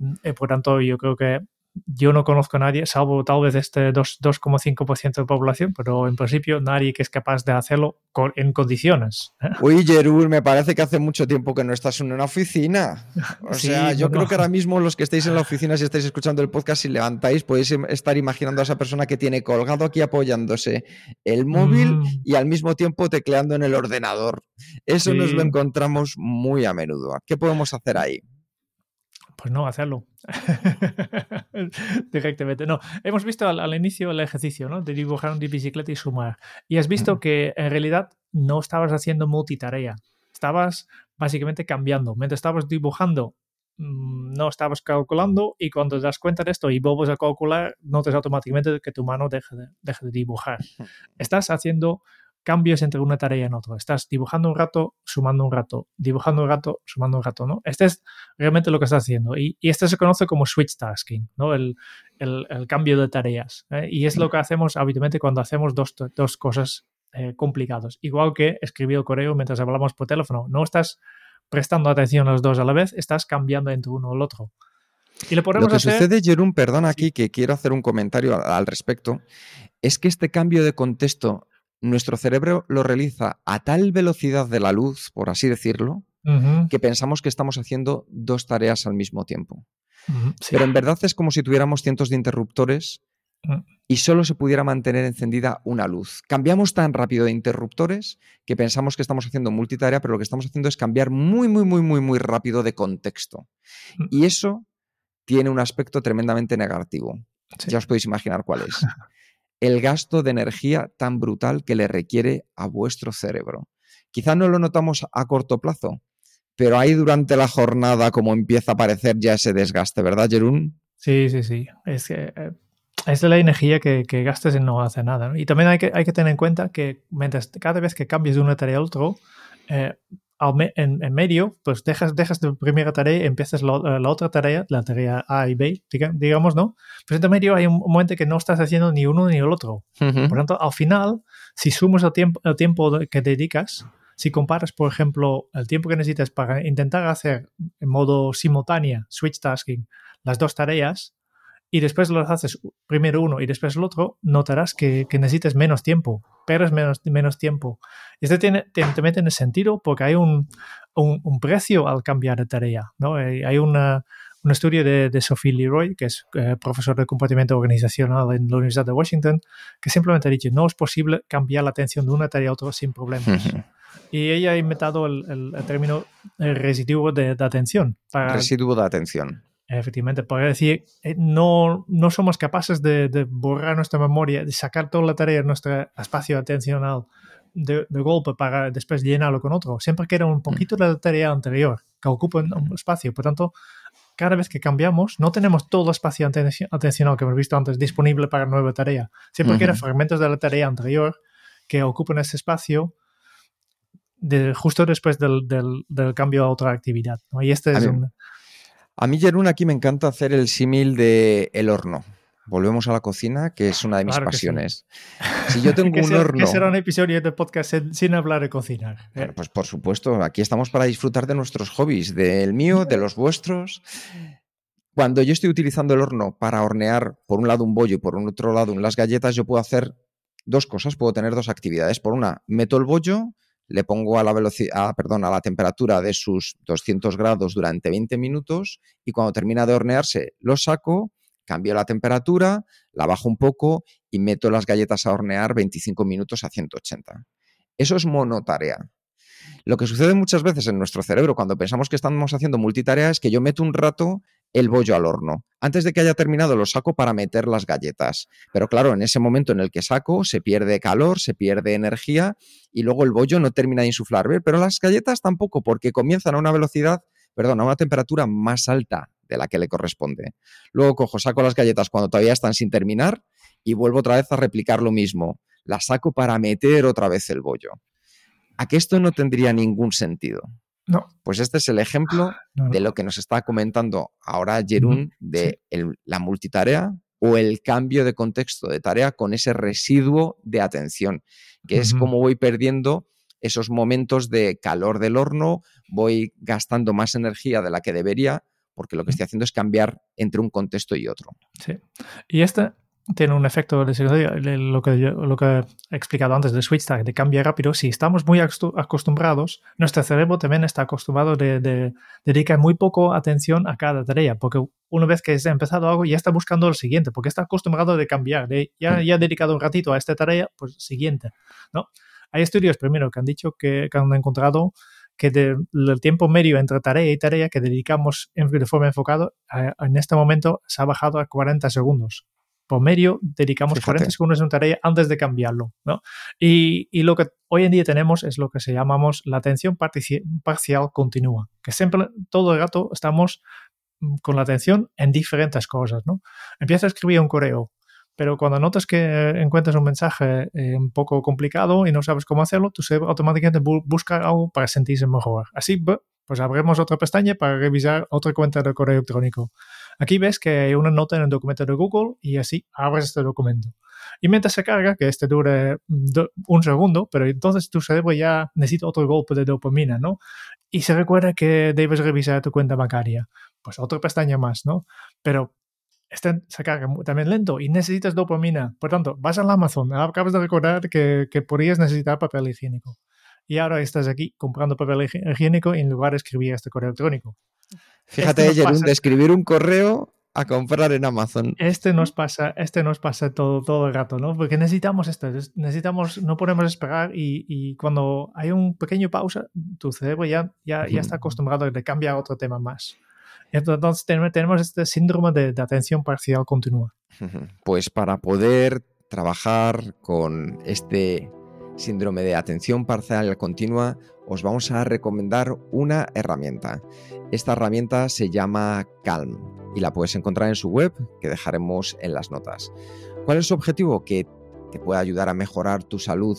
Y por tanto, yo creo que yo no conozco a nadie, salvo tal vez este dos coma cinco por ciento de población, pero en principio nadie que es capaz de hacerlo con, en condiciones. Uy, Jeroen, me parece que hace mucho tiempo que no estás en una oficina. O sí, sea, yo no. creo que ahora mismo los que estáis en la oficina, si estáis escuchando el podcast, si levantáis, podéis estar imaginando a esa persona que tiene colgado aquí apoyándose el móvil mm. y al mismo tiempo tecleando en el ordenador. Eso sí. Nos lo encontramos muy a menudo. ¿Qué podemos hacer ahí? Pues no, hacerlo. Directamente. No, hemos visto al, al inicio el ejercicio, ¿no? De dibujar una bicicleta y sumar. Y has visto que en realidad no estabas haciendo multitarea. Estabas básicamente cambiando. Mientras estabas dibujando, no estabas calculando, y cuando te das cuenta de esto y vuelves a calcular, notas automáticamente que tu mano deja de, deja de dibujar. Estás haciendo cambios entre una tarea y otra. Estás dibujando un rato, sumando un rato, dibujando un rato, sumando un rato, ¿no? Este es realmente lo que estás haciendo. Y, y este se conoce como switchtasking, ¿no? El, el, el cambio de tareas, ¿eh? Y es lo que hacemos habitualmente cuando hacemos dos, dos cosas eh, complicadas. Igual que escribir el correo mientras hablamos por teléfono. No estás prestando atención a los dos a la vez, estás cambiando entre uno al otro. Y lo, lo que hacer... sucede, Jeroen, perdón aquí, que quiero hacer un comentario al, al respecto, es que este cambio de contexto nuestro cerebro lo realiza a tal velocidad de la luz, por así decirlo, uh-huh. que pensamos que estamos haciendo dos tareas al mismo tiempo. Uh-huh, sí. Pero en verdad es como si tuviéramos cientos de interruptores uh-huh. y solo se pudiera mantener encendida una luz. Cambiamos tan rápido de interruptores que pensamos que estamos haciendo multitarea, pero lo que estamos haciendo es cambiar muy, muy, muy, muy, muy rápido de contexto. Uh-huh. Y eso tiene un aspecto tremendamente negativo. Sí. Ya os podéis imaginar cuál es. El gasto de energía tan brutal que le requiere a vuestro cerebro. Quizá no lo notamos a corto plazo, pero ahí durante la jornada como empieza a aparecer ya ese desgaste, ¿verdad, Jeroen? Sí, sí, sí. Es, que, es la energía que, que gastas y no hace nada, ¿no? Y también hay que, hay que tener en cuenta que mientras, cada vez que cambies de una tarea a otra, eh, en, en medio, pues dejas, dejas tu primera tarea y empiezas la, la otra tarea, la tarea A y B, digamos, ¿no? Pues en medio hay un momento que no estás haciendo ni uno ni el otro. Uh-huh. Por tanto, al final, si sumas el tiempo, el tiempo que dedicas, si comparas, por ejemplo, el tiempo que necesitas para intentar hacer en modo simultánea, switch tasking, las dos tareas, y después los haces primero uno y después el otro, notarás que, que necesitas menos tiempo, pero es menos, menos tiempo. Esto tiene, también tiene sentido porque hay un, un, un precio al cambiar de tarea, ¿no? Hay una, un estudio de, de Sophie Leroy, que es eh, profesor de comportamiento organizacional en la Universidad de Washington, que simplemente ha dicho, no es posible cambiar la atención de una tarea a otra sin problemas. Y ella ha inventado el, el, el término el residuo de, de atención. Para, residuo de atención. Efectivamente, para decir, no, no somos capaces de, de borrar nuestra memoria, de sacar toda la tarea de nuestro espacio atencional de, de golpe para después llenarlo con otro. Siempre queda un poquito de la tarea anterior que ocupa un espacio. Por tanto, cada vez que cambiamos, no tenemos todo el espacio atencional que hemos visto antes disponible para nueva tarea. Siempre uh-huh. quedan fragmentos de la tarea anterior que ocupan ese espacio de, justo después del, del, del cambio a otra actividad, ¿no? Y este es un... A mí, Jeroen, aquí me encanta hacer el símil de el horno. Volvemos a la cocina, que es una de mis claro pasiones. Sí. Si yo tengo un ser, horno... ¿Qué será un episodio de podcast sin, sin hablar de cocinar? ¿Eh? Bueno, pues por supuesto, aquí estamos para disfrutar de nuestros hobbies, del mío, de los vuestros. Cuando yo estoy utilizando el horno para hornear, por un lado un bollo y por un otro lado unas galletas, yo puedo hacer dos cosas, puedo tener dos actividades. Por una, meto el bollo, le pongo a la velocidad, perdón, a la temperatura de sus doscientos grados durante veinte minutos y cuando termina de hornearse lo saco, cambio la temperatura, la bajo un poco y meto las galletas a hornear veinticinco minutos a ciento ochenta. Eso es monotarea. Lo que sucede muchas veces en nuestro cerebro cuando pensamos que estamos haciendo multitarea es que yo meto un rato el bollo al horno. Antes de que haya terminado lo saco para meter las galletas. Pero claro, en ese momento en el que saco se pierde calor, se pierde energía y luego el bollo no termina de insuflar. Pero las galletas tampoco, porque comienzan a una velocidad, perdón, a una temperatura más alta de la que le corresponde. Luego cojo, saco las galletas cuando todavía están sin terminar y vuelvo otra vez a replicar lo mismo. Las saco para meter otra vez el bollo. ¿A que esto no tendría ningún sentido? No. Pues este es el ejemplo no, no. de lo que nos está comentando ahora Jeroen de el, la multitarea o el cambio de contexto de tarea con ese residuo de atención, que uh-huh. es como voy perdiendo esos momentos de calor del horno, voy gastando más energía de la que debería porque lo que estoy haciendo es cambiar entre un contexto y otro. Sí. Y este tiene un efecto, lo que, yo, lo que he explicado antes de switchtasking, de cambiar rápido. Si estamos muy acostumbrados, nuestro cerebro también está acostumbrado de, de dedicar muy poco atención a cada tarea, porque una vez que se ha empezado algo ya está buscando el siguiente, porque está acostumbrado de cambiar, de ya, ya he dedicado un ratito a esta tarea, pues siguiente, ¿no? Hay estudios primero que han dicho que, que han encontrado que de, el tiempo medio entre tarea y tarea que dedicamos en, de forma enfocada, en este momento se ha bajado a cuarenta segundos. Por medio dedicamos Fíjate. cuarenta segundos a una tarea antes de cambiarlo, ¿no? Y, y lo que hoy en día tenemos es lo que se llamamos la atención parci- parcial continua, que siempre, todo el rato, estamos con la atención en diferentes cosas, ¿no? Empiezas a escribir un correo, pero cuando notas que encuentras un mensaje eh, un poco complicado y no sabes cómo hacerlo, tu cerebro automáticamente bu- busca algo para sentirse mejor. Así, pues abrimos otra pestaña para revisar otra cuenta de correo electrónico. Aquí ves que hay una nota en el documento de Google y así abres este documento. Y mientras se carga, que este dure un segundo, pero entonces tu cerebro ya necesita otro golpe de dopamina, ¿no? Y se recuerda que debes revisar tu cuenta bancaria. Pues otra pestaña más, ¿no? Pero este se carga también lento y necesitas dopamina. Por tanto, vas al Amazon, acabas de recordar que, que podrías necesitar papel higiénico. Y ahora estás aquí comprando papel higiénico en lugar de escribir este correo electrónico. Fíjate, este Jeroen, de escribir un correo a comprar en Amazon. Este nos pasa, este nos pasa todo, todo el rato, ¿no? Porque necesitamos esto, necesitamos, no podemos esperar y, y cuando hay un pequeño pausa, tu cerebro ya, ya, ya está acostumbrado a cambiar a otro tema más. Entonces tenemos este síndrome de, de atención parcial continua. Pues para poder trabajar con este síndrome de atención parcial continua, os vamos a recomendar una herramienta. Esta herramienta se llama Calm y la puedes encontrar en su web, que dejaremos en las notas. ¿Cuál es su objetivo? Que te pueda ayudar a mejorar tu salud,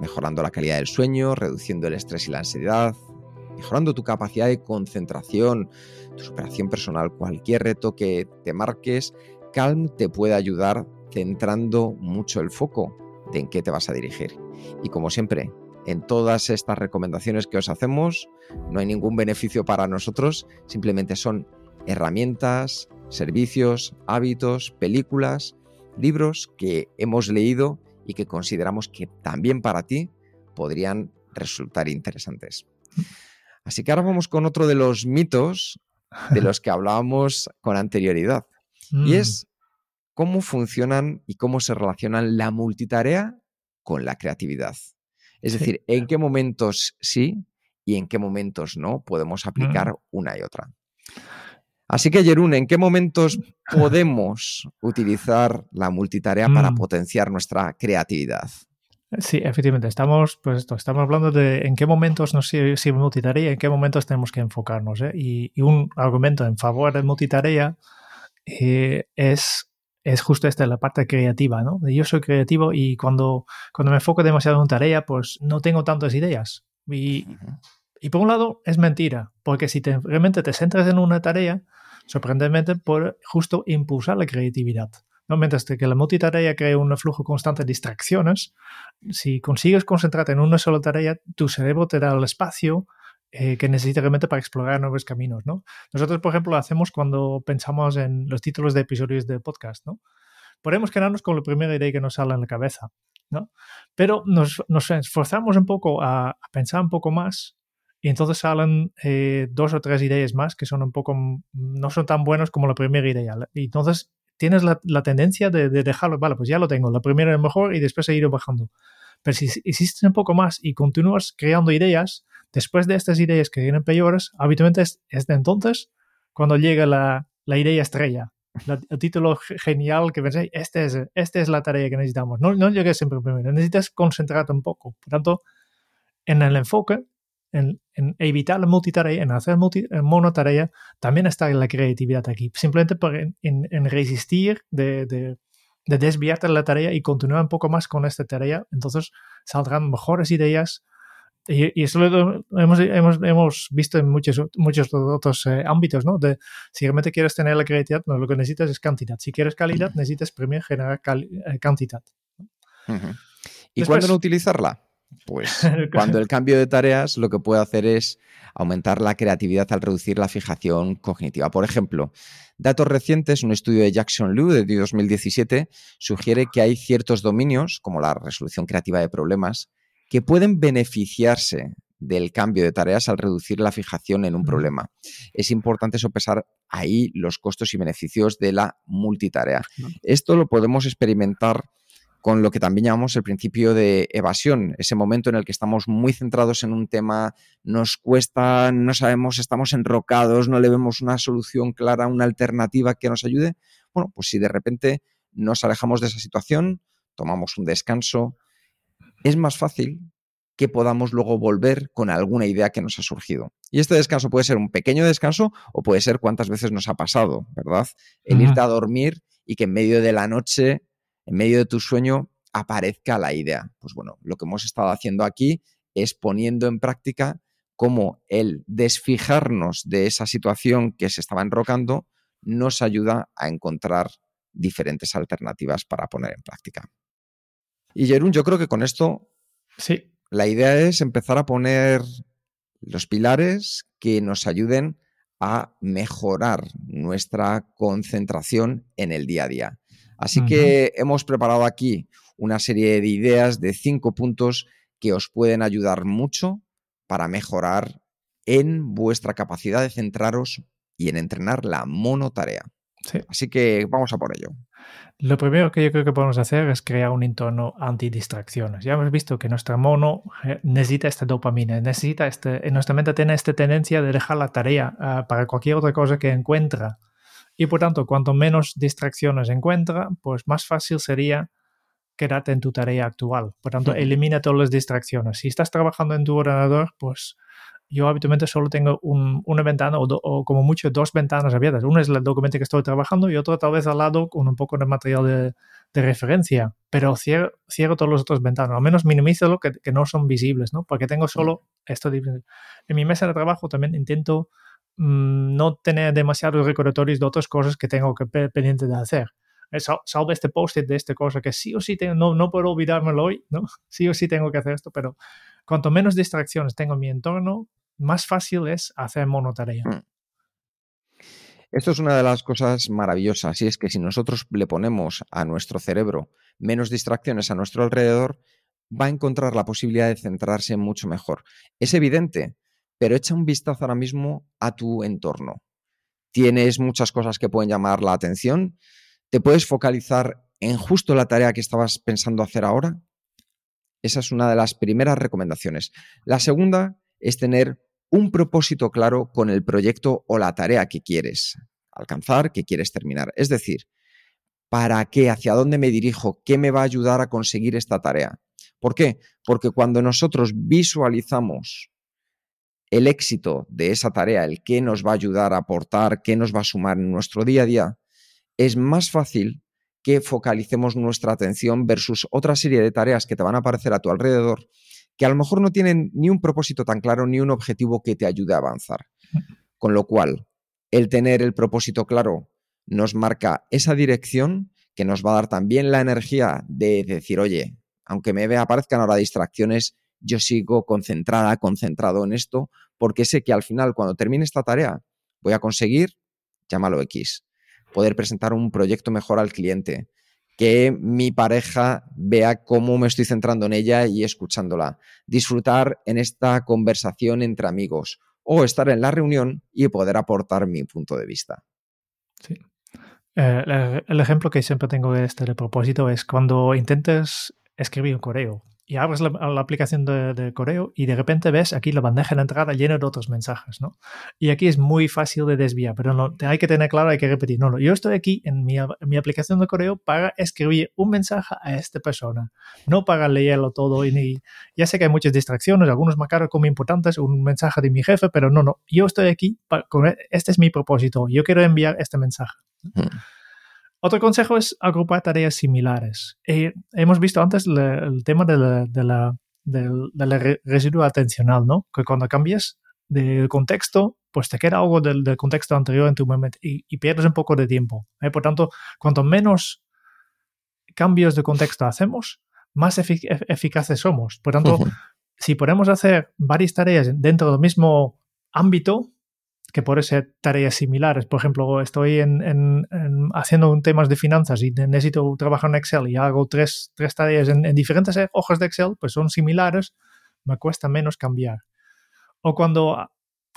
mejorando la calidad del sueño, reduciendo el estrés y la ansiedad, mejorando tu capacidad de concentración, tu superación personal, cualquier reto que te marques. Calm te puede ayudar centrando mucho el foco de en qué te vas a dirigir. Y como siempre, en todas estas recomendaciones que os hacemos, no hay ningún beneficio para nosotros, simplemente son herramientas, servicios, hábitos, películas, libros que hemos leído y que consideramos que también para ti podrían resultar interesantes. Así que ahora vamos con otro de los mitos de los que hablábamos con anterioridad, mm. y es cómo funcionan y cómo se relacionan la multitarea con la creatividad. Es sí. decir, en qué momentos sí y en qué momentos no podemos aplicar mm. una y otra. Así que, Jeroen, ¿en qué momentos podemos utilizar la multitarea mm. para potenciar nuestra creatividad? Sí, efectivamente. Estamos, pues, estamos hablando de en qué momentos nos sirve multitarea y en qué momentos tenemos que enfocarnos, ¿eh? Y, y un argumento en favor de multitarea eh, es... es justo esta, la parte creativa, ¿no? Yo soy creativo y cuando, cuando me enfoco demasiado en una tarea, pues no tengo tantas ideas. Y, uh-huh. y por un lado, es mentira, porque si te, realmente te centras en una tarea, sorprendentemente puede justo impulsar la creatividad, ¿no? Mientras que la multitarea crea un flujo constante de distracciones, si consigues concentrarte en una sola tarea, tu cerebro te da el espacio Eh, que necesita realmente para explorar nuevos caminos, ¿no? Nosotros, por ejemplo, lo hacemos cuando pensamos en los títulos de episodios de podcast, ¿no? Podemos quedarnos con la primera idea que nos sale en la cabeza, ¿no? Pero nos, nos esforzamos un poco a, a pensar un poco más y entonces salen eh, dos o tres ideas más que son un poco, no son tan buenas como la primera idea. Y entonces tienes la, la tendencia de, de dejarlo, vale, pues ya lo tengo, la primera es mejor y después he ido bajando. Pero si insistes un poco más y continúas creando ideas, después de estas ideas que vienen peores, habitualmente es, es de entonces cuando llega la, la idea estrella, la, el título genial que pensáis, este es, este es la tarea que necesitamos. No, no llegues siempre primero, necesitas concentrarte un poco. Por tanto, en el enfoque, en, en evitar la multitarea, en hacer multi, en monotarea, también está la creatividad aquí. Simplemente por en, en, en resistir de, de, de desviarte de la tarea y continuar un poco más con esta tarea, entonces saldrán mejores ideas. Y, y eso lo hemos, hemos, hemos visto en muchos, muchos otros eh, ámbitos, ¿no? De, si realmente quieres tener la creatividad, no, lo que necesitas es cantidad. Si quieres calidad, necesitas primero generar cali- cantidad. Uh-huh. ¿Y Después, cuándo no utilizarla? Pues cuando el cambio de tareas lo que puede hacer es aumentar la creatividad al reducir la fijación cognitiva. Por ejemplo, datos recientes, un estudio de Jackson Liu de dos mil diecisiete sugiere que hay ciertos dominios, como la resolución creativa de problemas, que pueden beneficiarse del cambio de tareas al reducir la fijación en un problema. Es importante sopesar ahí los costos y beneficios de la multitarea. Esto lo podemos experimentar con lo que también llamamos el principio de evasión, ese momento en el que estamos muy centrados en un tema, nos cuesta, no sabemos, estamos enrocados, no le vemos una solución clara, una alternativa que nos ayude. Bueno, pues si de repente nos alejamos de esa situación, tomamos un descanso, es más fácil que podamos luego volver con alguna idea que nos ha surgido. Y este descanso puede ser un pequeño descanso o puede ser cuántas veces nos ha pasado, ¿verdad? El irte a dormir y que en medio de la noche, en medio de tu sueño, aparezca la idea. Pues bueno, lo que hemos estado haciendo aquí es poniendo en práctica cómo el desfijarnos de esa situación que se estaba enrocando nos ayuda a encontrar diferentes alternativas para poner en práctica. Y Jeroen, yo creo que con esto sí. La idea es empezar a poner los pilares que nos ayuden a mejorar nuestra concentración en el día a día. Así que uh-huh. hemos preparado aquí una serie de ideas de cinco puntos que os pueden ayudar mucho para mejorar en vuestra capacidad de centraros y en entrenar la monotarea. Sí. Así que vamos a por ello. Lo primero que yo creo que podemos hacer es crear un entorno antidistracciones. Ya hemos visto que nuestra mono necesita esta dopamina, necesita este, en nuestra mente tiene esta tendencia de dejar la tarea uh, para cualquier otra cosa que encuentra. Y por tanto, cuanto menos distracciones encuentra, pues más fácil sería quedarte en tu tarea actual. Por tanto, sí. elimina todas las distracciones. Si estás trabajando en tu ordenador, pues yo habitualmente solo tengo un, una ventana o, do, o como mucho dos ventanas abiertas. Una es el documento que estoy trabajando y otra tal vez al lado con un poco de material de, de referencia. Pero cierro, cierro todas las otras ventanas. Al menos minimizo lo que, que no son visibles, ¿no? Porque tengo solo esto. En mi mesa de trabajo también intento no tener demasiados recordatorios de otras cosas que tengo que pendiente de hacer. Salvo este post-it de esta cosa que sí o sí tengo, no, no puedo olvidármelo hoy, ¿no? Sí o sí tengo que hacer esto, pero cuanto menos distracciones tengo en mi entorno, más fácil es hacer monotarea. Esto es una de las cosas maravillosas, y es que si nosotros le ponemos a nuestro cerebro menos distracciones a nuestro alrededor, va a encontrar la posibilidad de centrarse mucho mejor. Es evidente. Pero echa un vistazo ahora mismo a tu entorno. Tienes muchas cosas que pueden llamar la atención. ¿Te puedes focalizar en justo la tarea que estabas pensando hacer ahora? Esa es una de las primeras recomendaciones. La segunda es tener un propósito claro con el proyecto o la tarea que quieres alcanzar, que quieres terminar. Es decir, ¿para qué? ¿Hacia dónde me dirijo? ¿Qué me va a ayudar a conseguir esta tarea? ¿Por qué? Porque cuando nosotros visualizamos el éxito de esa tarea, el qué nos va a ayudar a aportar, qué nos va a sumar en nuestro día a día, es más fácil que focalicemos nuestra atención versus otra serie de tareas que te van a aparecer a tu alrededor, que a lo mejor no tienen ni un propósito tan claro ni un objetivo que te ayude a avanzar. Con lo cual, el tener el propósito claro nos marca esa dirección que nos va a dar también la energía de decir, oye, aunque me aparezcan ahora distracciones, yo sigo concentrada, concentrado en esto, porque sé que al final, cuando termine esta tarea, voy a conseguir, llámalo X, poder presentar un proyecto mejor al cliente, que mi pareja vea cómo me estoy centrando en ella y escuchándola, disfrutar en esta conversación entre amigos o estar en la reunión y poder aportar mi punto de vista. Sí. Eh, el ejemplo que siempre tengo de este de propósito es cuando intentas escribir un correo. Y abres la, la aplicación de, de correo y de repente ves aquí la bandeja de entrada llena de otros mensajes, ¿no? Y aquí es muy fácil de desviar, pero no, te, hay que tener claro, hay que repetir. No, no, yo estoy aquí en mi, en mi aplicación de correo para escribir un mensaje a esta persona, no para leerlo todo. Y ni, ya sé que hay muchas distracciones, algunos marcados como importantes, un mensaje de mi jefe, pero no, no. Yo estoy aquí, para, con, este es mi propósito, yo quiero enviar este mensaje. Mm. Otro consejo es agrupar tareas similares. Eh, hemos visto antes le, el tema de la, de la, de, de la re, residuo atencional, ¿no? Que cuando cambias de contexto, pues te queda algo del, del contexto anterior en tu momento y, y pierdes un poco de tiempo, ¿eh? Por tanto, cuanto menos cambios de contexto hacemos, más efic- eficaces somos. Por tanto, uh-huh. si podemos hacer varias tareas dentro del mismo ámbito, que pueden ser tareas similares. Por ejemplo, estoy en, en, en haciendo un tema de finanzas y necesito trabajar en Excel y hago tres, tres tareas en, en diferentes hojas de Excel, pues son similares, me cuesta menos cambiar. O cuando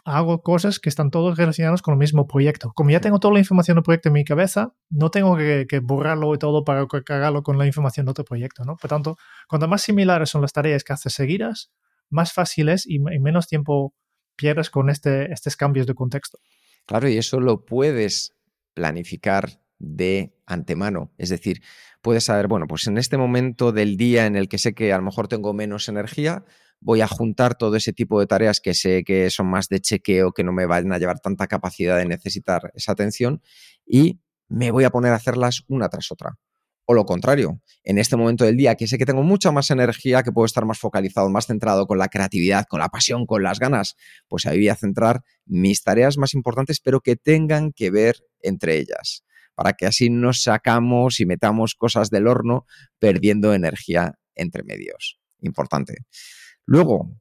hago cosas que están todos relacionados con el mismo proyecto. Como ya tengo toda la información del proyecto en mi cabeza, no tengo que, que borrarlo y todo para cargarlo con la información de otro proyecto, ¿no? Por tanto, cuanto más similares son las tareas que haces seguidas, más fácil es y, y menos tiempo pierdes con este, estos cambios de contexto. Claro, y eso lo puedes planificar de antemano. Es decir, puedes saber, bueno, pues en este momento del día en el que sé que a lo mejor tengo menos energía, voy a juntar todo ese tipo de tareas que sé que son más de chequeo, que no me van a llevar tanta capacidad de necesitar esa atención y me voy a poner a hacerlas una tras otra. O lo contrario, en este momento del día que sé que tengo mucha más energía, que puedo estar más focalizado, más centrado con la creatividad, con la pasión, con las ganas, pues ahí voy a centrar mis tareas más importantes pero que tengan que ver entre ellas, para que así no sacamos y metamos cosas del horno perdiendo energía entre medios. Importante. Luego,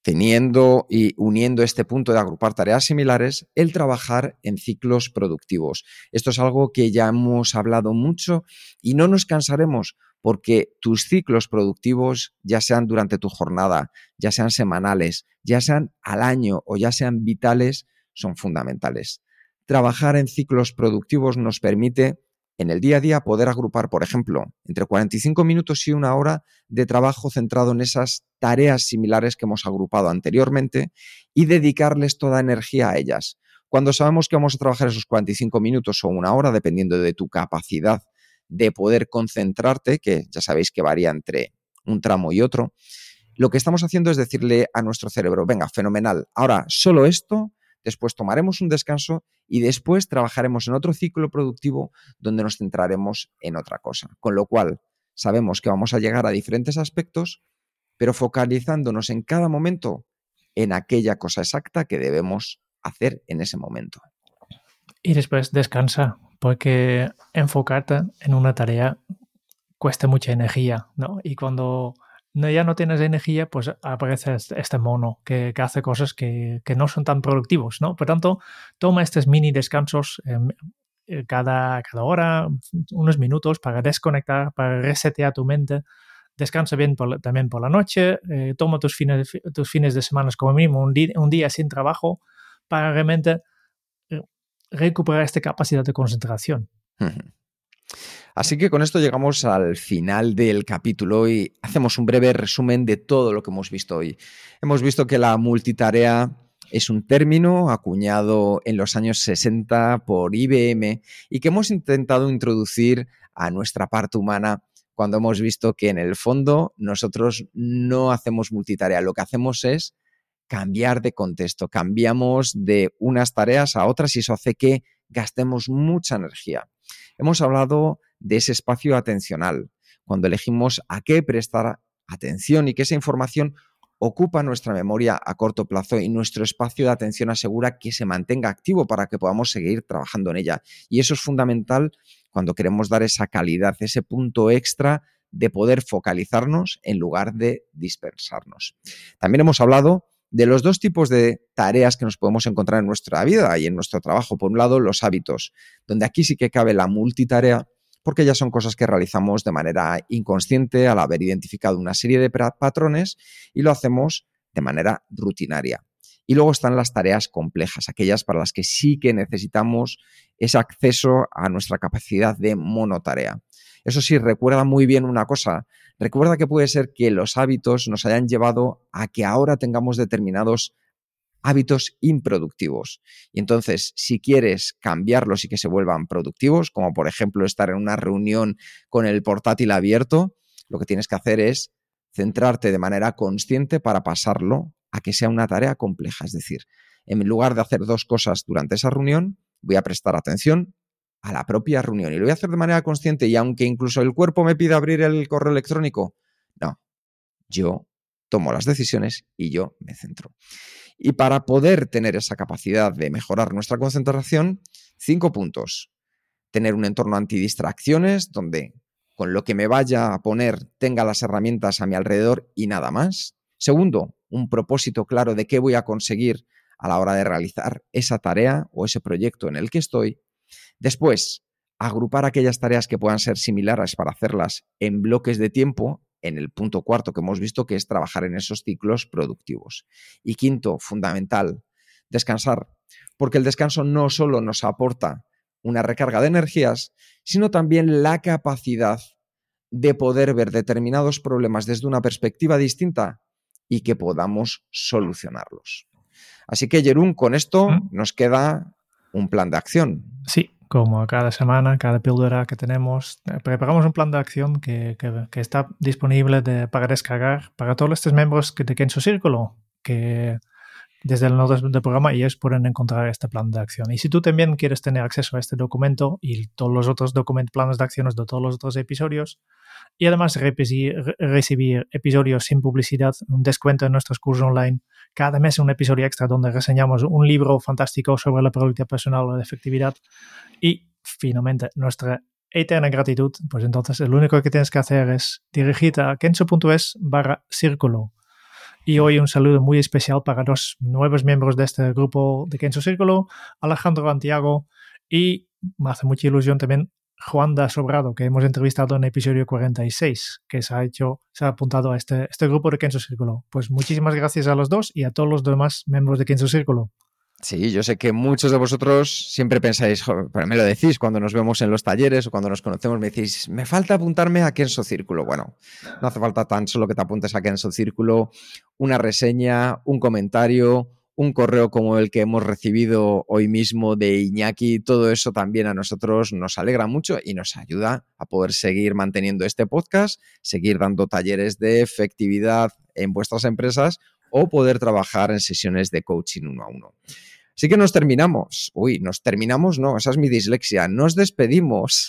teniendo y uniendo este punto de agrupar tareas similares, el trabajar en ciclos productivos. Esto es algo que ya hemos hablado mucho y no nos cansaremos porque tus ciclos productivos, ya sean durante tu jornada, ya sean semanales, ya sean al año o ya sean vitales, son fundamentales. Trabajar en ciclos productivos nos permite en el día a día poder agrupar, por ejemplo, entre cuarenta y cinco minutos y una hora de trabajo centrado en esas tareas similares que hemos agrupado anteriormente y dedicarles toda energía a ellas. Cuando sabemos que vamos a trabajar esos cuarenta y cinco minutos o una hora, dependiendo de tu capacidad de poder concentrarte, que ya sabéis que varía entre un tramo y otro, lo que estamos haciendo es decirle a nuestro cerebro, venga, fenomenal, ahora solo esto, después tomaremos un descanso y después trabajaremos en otro ciclo productivo donde nos centraremos en otra cosa. Con lo cual, sabemos que vamos a llegar a diferentes aspectos, pero focalizándonos en cada momento en aquella cosa exacta que debemos hacer en ese momento. Y después descansa, porque enfocarte en una tarea cuesta mucha energía, ¿no? Y cuando No, ya no tienes energía, pues aparece este mono que, que hace cosas que, que no son tan productivos, ¿no? Por tanto, toma estos mini descansos eh, cada, cada hora, unos minutos para desconectar, para resetear tu mente. Descansa bien por, también por la noche, eh, toma tus fines, tus fines de semana como mínimo un, di- un día sin trabajo para realmente recuperar esta capacidad de concentración. Mm-hmm. Así que con esto llegamos al final del capítulo y hacemos un breve resumen de todo lo que hemos visto hoy. Hemos visto que la multitarea es un término acuñado en los años sesenta por I B M y que hemos intentado introducir a nuestra parte humana cuando hemos visto que en el fondo nosotros no hacemos multitarea, lo que hacemos es cambiar de contexto, cambiamos de unas tareas a otras y eso hace que gastemos mucha energía. Hemos hablado de ese espacio atencional, cuando elegimos a qué prestar atención y que esa información ocupa nuestra memoria a corto plazo y nuestro espacio de atención asegura que se mantenga activo para que podamos seguir trabajando en ella. Y eso es fundamental cuando queremos dar esa calidad, ese punto extra de poder focalizarnos en lugar de dispersarnos. También hemos hablado de los dos tipos de tareas que nos podemos encontrar en nuestra vida y en nuestro trabajo. Por un lado, los hábitos, donde aquí sí que cabe la multitarea, porque ya son cosas que realizamos de manera inconsciente al haber identificado una serie de patrones y lo hacemos de manera rutinaria. Y luego están las tareas complejas, aquellas para las que sí que necesitamos ese acceso a nuestra capacidad de monotarea. Eso sí, recuerda muy bien una cosa. Recuerda que puede ser que los hábitos nos hayan llevado a que ahora tengamos determinados hábitos improductivos. Y entonces, si quieres cambiarlos y que se vuelvan productivos, como por ejemplo estar en una reunión con el portátil abierto, lo que tienes que hacer es centrarte de manera consciente para pasarlo a que sea una tarea compleja. Es decir, en lugar de hacer dos cosas durante esa reunión, voy a prestar atención a la propia reunión. Y lo voy a hacer de manera consciente y aunque incluso el cuerpo me pida abrir el correo electrónico, no, yo tomo las decisiones y yo me centro. Y para poder tener esa capacidad de mejorar nuestra concentración, cinco puntos. Tener un entorno antidistracciones donde con lo que me vaya a poner tenga las herramientas a mi alrededor y nada más. Segundo, un propósito claro de qué voy a conseguir a la hora de realizar esa tarea o ese proyecto en el que estoy. Después, agrupar aquellas tareas que puedan ser similares para hacerlas en bloques de tiempo, en el punto cuarto que hemos visto, que es trabajar en esos ciclos productivos. Y quinto, fundamental, descansar, porque el descanso no solo nos aporta una recarga de energías, sino también la capacidad de poder ver determinados problemas desde una perspectiva distinta y que podamos solucionarlos. Así que, Jeroen, con esto ¿Mm? nos queda un plan de acción. Sí, como cada semana, cada píldora que tenemos, preparamos un plan de acción que, que, que está disponible de, para descargar para todos estos miembros que, de Kenso Círculo, que desde el nodo del programa ellos pueden encontrar este plan de acción. Y si tú también quieres tener acceso a este documento y todos los otros documentos, planes de acciones de todos los otros episodios, y además repetir, recibir episodios sin publicidad, un descuento en nuestros cursos online, cada mes un episodio extra donde reseñamos un libro fantástico sobre la productividad personal o la efectividad y finalmente nuestra eterna gratitud, pues entonces lo único que tienes que hacer es dirigirte a kenso.es barra círculo. Y hoy un saludo muy especial para dos nuevos miembros de este grupo de Kenso Círculo, Alejandro Santiago y, me hace mucha ilusión también, Juan da Sobrado, que hemos entrevistado en episodio cuarenta y seis, que se ha hecho, se ha apuntado a este, este grupo de Kenso Círculo. Pues muchísimas gracias a los dos y a todos los demás miembros de Kenso Círculo. Sí, yo sé que muchos de vosotros siempre pensáis, pero me lo decís cuando nos vemos en los talleres o cuando nos conocemos, me decís, me falta apuntarme a Kenso Círculo. Bueno, no hace falta tan solo que te apuntes a Kenso Círculo, una reseña, un comentario, un correo como el que hemos recibido hoy mismo de Iñaki, todo eso también a nosotros nos alegra mucho y nos ayuda a poder seguir manteniendo este podcast, seguir dando talleres de efectividad en vuestras empresas o poder trabajar en sesiones de coaching uno a uno. Así que nos terminamos. Uy, nos terminamos, no, esa es mi dislexia. Nos despedimos.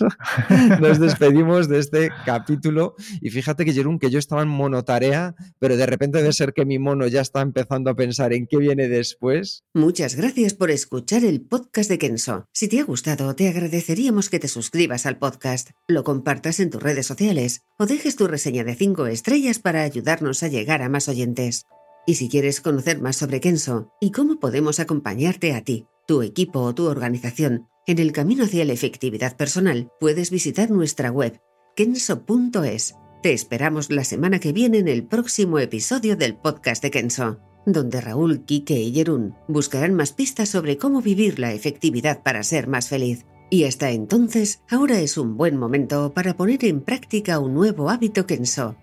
Nos despedimos de este capítulo. Y fíjate que, Jeroen, que yo estaba en monotarea, pero de repente debe ser que mi mono ya está empezando a pensar en qué viene después. Muchas gracias por escuchar el podcast de Kenso. Si te ha gustado, te agradeceríamos que te suscribas al podcast, lo compartas en tus redes sociales o dejes tu reseña de cinco estrellas para ayudarnos a llegar a más oyentes. Y si quieres conocer más sobre Kenso y cómo podemos acompañarte a ti, tu equipo o tu organización en el camino hacia la efectividad personal, puedes visitar nuestra web kenso punto es. Te esperamos la semana que viene en el próximo episodio del podcast de Kenso, donde Raúl, Kike y Jeroen buscarán más pistas sobre cómo vivir la efectividad para ser más feliz. Y hasta entonces, ahora es un buen momento para poner en práctica un nuevo hábito Kenso.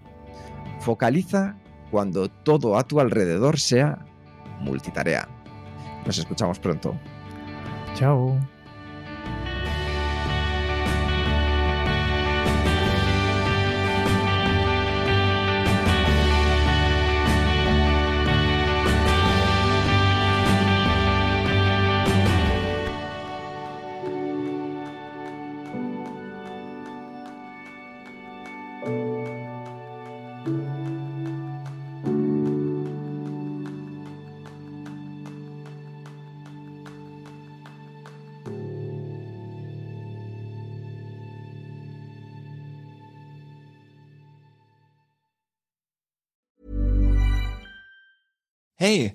Focaliza cuando todo a tu alrededor sea multitarea. Nos escuchamos pronto. Chao. Hey,